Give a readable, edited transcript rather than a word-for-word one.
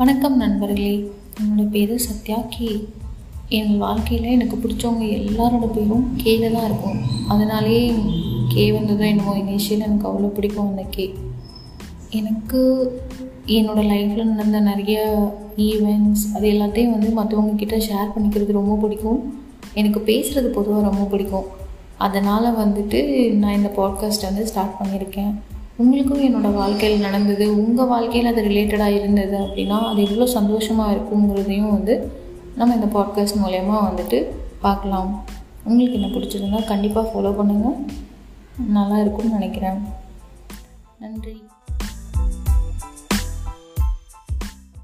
வணக்கம் நண்பர்களே, என்னோடய பேர் சத்யா கே. என் வாழ்க்கையில் எனக்கு பிடிச்சவங்க எல்லாரோட பேரும் கேல தான் இருக்கும். அதனாலே கே வந்ததும் என்னமோ இனிஷியல் எனக்கு அவ்வளோ பிடிக்கும். அந்த கே எனக்கு என்னோடய லைஃப்பில் நடந்த நிறைய ஈவெண்ட்ஸ் அது எல்லாத்தையும் வந்து மற்றவங்கக்கிட்ட ஷேர் பண்ணிக்கிறது ரொம்ப பிடிக்கும். எனக்கு பேசுகிறது பொதுவாக ரொம்ப பிடிக்கும். அதனால் வந்துட்டு நான் இந்த பாட்காஸ்ட்டை வந்து ஸ்டார்ட் பண்ணியிருக்கேன். உங்களுக்கும் என்னோடய வாழ்க்கையில் நடந்தது, உங்கள் வாழ்க்கையில் அது ரிலேட்டடாக இருந்தது அப்படின்னா அது எவ்வளோ சந்தோஷமாக இருக்குங்கிறதையும் வந்து நம்ம இந்த பாட்காஸ்ட் மூலயமா வந்துட்டு பார்க்கலாம். உங்களுக்கு என்ன பிடிச்சிருந்தா கண்டிப்பாக ஃபாலோ பண்ணுங்கள், நல்லா இருக்கும்னு நினைக்கிறேன். நன்றி.